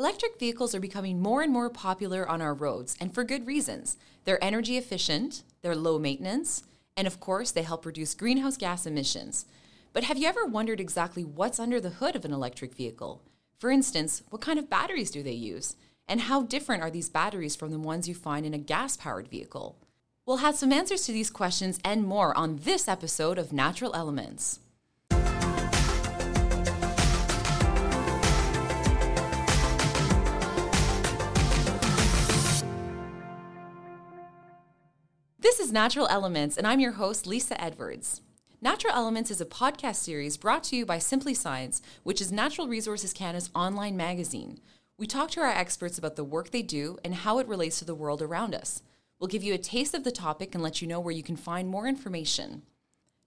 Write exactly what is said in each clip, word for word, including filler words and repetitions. Electric vehicles are becoming more and more popular on our roads, and for good reasons. They're energy efficient, they're low maintenance, and of course, they help reduce greenhouse gas emissions. But have you ever wondered exactly what's under the hood of an electric vehicle? For instance, what kind of batteries do they use? And how different are these batteries from the ones you find in a gas-powered vehicle? We'll have some answers to these questions and more on this episode of Natural Elements. This is Natural Elements, and I'm your host, Lisa Edwards. Natural Elements is a podcast series brought to you by Simply Science, which is Natural Resources Canada's online magazine. We talk to our experts about the work they do and how it relates to the world around us. We'll give you a taste of the topic and let you know where you can find more information.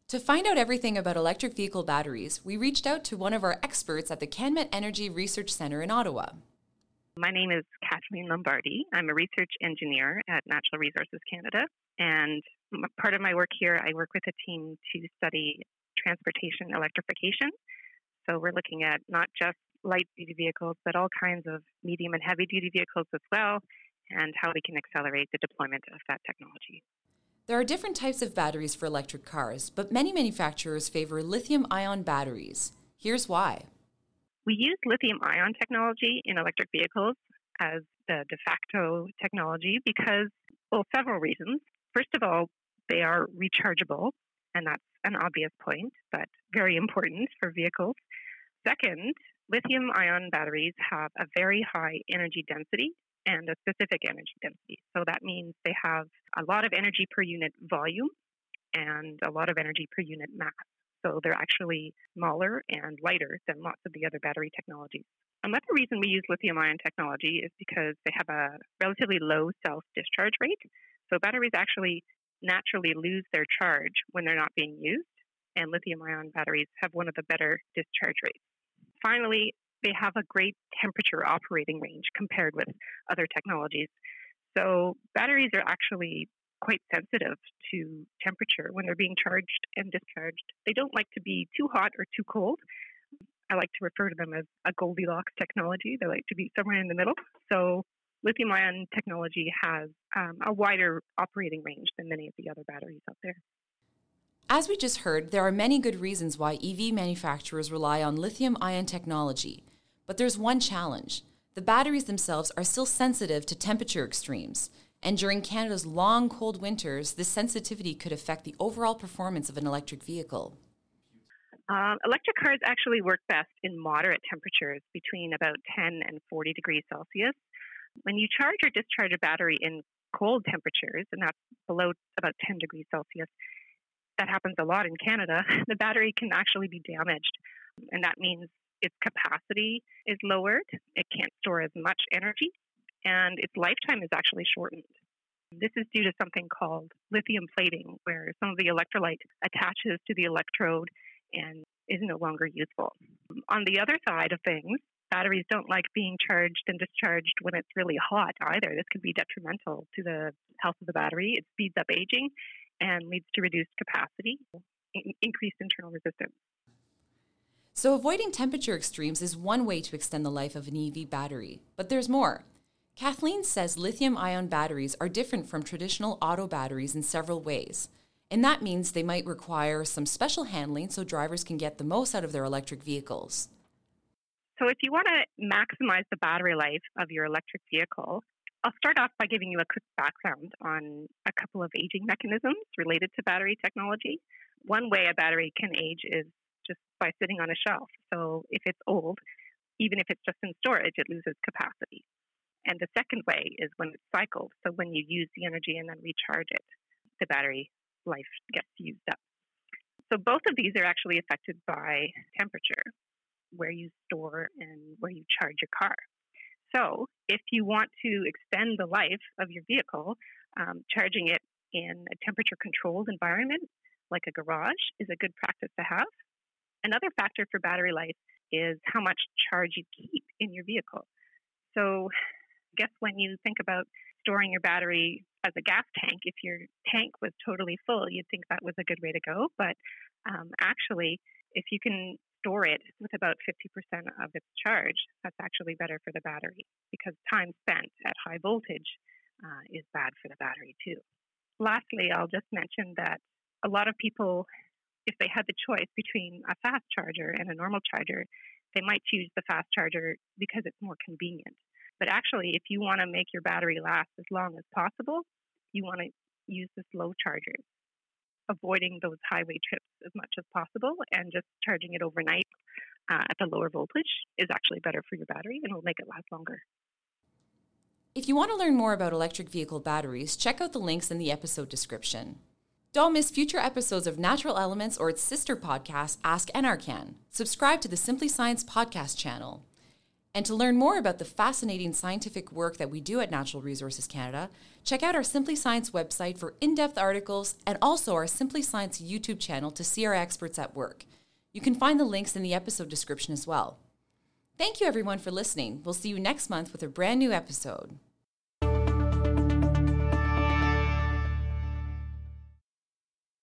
To find out everything about electric vehicle batteries, we reached out to one of our experts at the Canmet Energy Research Centre in Ottawa. My name is Kathleen Lombardi. I'm a research engineer at Natural Resources Canada, and part of my work here, I work with a team to study transportation electrification. So we're looking at not just light-duty vehicles, but all kinds of medium and heavy-duty vehicles as well, and how we can accelerate the deployment of that technology. There are different types of batteries for electric cars, but many manufacturers favor lithium-ion batteries. Here's why. We use lithium-ion technology in electric vehicles as the de facto technology because, well, several reasons. First of all, they are rechargeable, and that's an obvious point, but very important for vehicles. Second, lithium-ion batteries have a very high energy density and a specific energy density. So that means they have a lot of energy per unit volume and a lot of energy per unit mass. So they're actually smaller and lighter than lots of the other battery technologies. Another reason we use lithium-ion technology is because they have a relatively low self-discharge rate. So batteries actually naturally lose their charge when they're not being used, and lithium-ion batteries have one of the better discharge rates. Finally, they have a great temperature operating range compared with other technologies. So batteries are actually quite sensitive to temperature when they're being charged and discharged. They don't like to be too hot or too cold. I like to refer to them as a Goldilocks technology. They like to be somewhere in the middle. So lithium-ion technology has um, a wider operating range than many of the other batteries out there. As we just heard, there are many good reasons why E V manufacturers rely on lithium-ion technology. But there's one challenge. The batteries themselves are still sensitive to temperature extremes. And during Canada's long, cold winters, this sensitivity could affect the overall performance of an electric vehicle. Um, electric cars actually work best in moderate temperatures between about ten and forty degrees Celsius. When you charge or discharge a battery in cold temperatures, and that's below about ten degrees Celsius, that happens a lot in Canada, the battery can actually be damaged. And that means its capacity is lowered, it can't store as much energy, and its lifetime is actually shortened. This is due to something called lithium plating, where some of the electrolyte attaches to the electrode and is no longer useful. On the other side of things, batteries don't like being charged and discharged when it's really hot either. This could be detrimental to the health of the battery. It speeds up aging and leads to reduced capacity, in- increased internal resistance. So avoiding temperature extremes is one way to extend the life of an E V battery, but there's more. Kathleen says lithium-ion batteries are different from traditional auto batteries in several ways, and that means they might require some special handling so drivers can get the most out of their electric vehicles. So if you want to maximize the battery life of your electric vehicle, I'll start off by giving you a quick background on a couple of aging mechanisms related to battery technology. One way a battery can age is just by sitting on a shelf. So if it's old, even if it's just in storage, it loses capacity. And the second way is when it's cycled. So when you use the energy and then recharge it, the battery life gets used up. So both of these are actually affected by temperature, where you store and where you charge your car. So if you want to extend the life of your vehicle, um, charging it in a temperature-controlled environment, like a garage, is a good practice to have. Another factor for battery life is how much charge you keep in your vehicle. So I guess when you think about storing your battery as a gas tank, if your tank was totally full, you'd think that was a good way to go. But um, actually, if you can store it with about fifty percent of its charge, that's actually better for the battery because time spent at high voltage uh, is bad for the battery too. Lastly, I'll just mention that a lot of people, if they had the choice between a fast charger and a normal charger, they might choose the fast charger because it's more convenient. But actually, if you want to make your battery last as long as possible, you want to use the slow charger, avoiding those highway trips as much as possible, and just charging it overnight uh, at the lower voltage is actually better for your battery and will make it last longer. If you want to learn more about electric vehicle batteries, check out the links in the episode description. Don't miss future episodes of Natural Elements or its sister podcast, Ask N R Can. Subscribe to the Simply Science podcast channel. And to learn more about the fascinating scientific work that we do at Natural Resources Canada, check out our Simply Science website for in-depth articles and also our Simply Science YouTube channel to see our experts at work. You can find the links in the episode description as well. Thank you everyone for listening. We'll see you next month with a brand new episode.